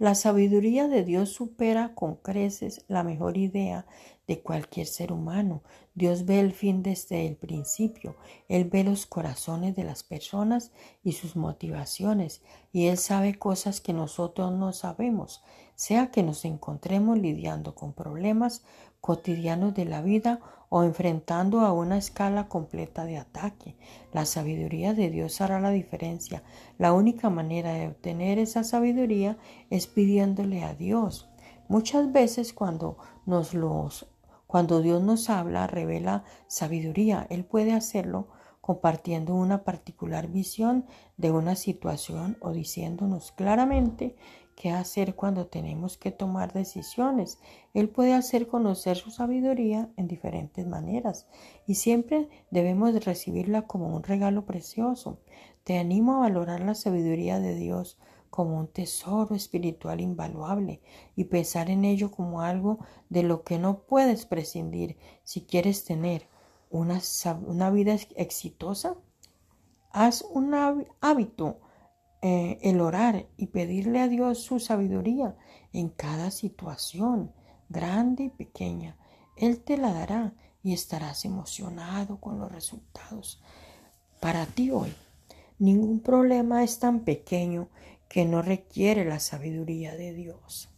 La sabiduría de Dios supera con creces la mejor idea de cualquier ser humano. Dios ve el fin desde el principio. Él ve los corazones de las personas y sus motivaciones, y Él sabe cosas que nosotros no sabemos, sea que nos encontremos lidiando con problemas cotidianos de la vida o enfrentando a una escala completa de ataque. La sabiduría de Dios hará la diferencia. La única manera de obtener esa sabiduría es pidiéndole a Dios. Muchas veces cuando Dios nos habla, revela sabiduría. Él puede hacerlo compartiendo una particular visión de una situación o diciéndonos claramente qué hacer cuando tenemos que tomar decisiones. Él puede hacer conocer su sabiduría en diferentes maneras y siempre debemos recibirla como un regalo precioso. Te animo a valorar la sabiduría de Dios como un tesoro espiritual invaluable y pensar en ello como algo de lo que no puedes prescindir si quieres tener una vida exitosa. Haz un hábito el orar y pedirle a Dios su sabiduría en cada situación, grande y pequeña. Él te la dará y estarás emocionado con los resultados para ti hoy. Ningún problema es tan pequeño que no requiere la sabiduría de Dios.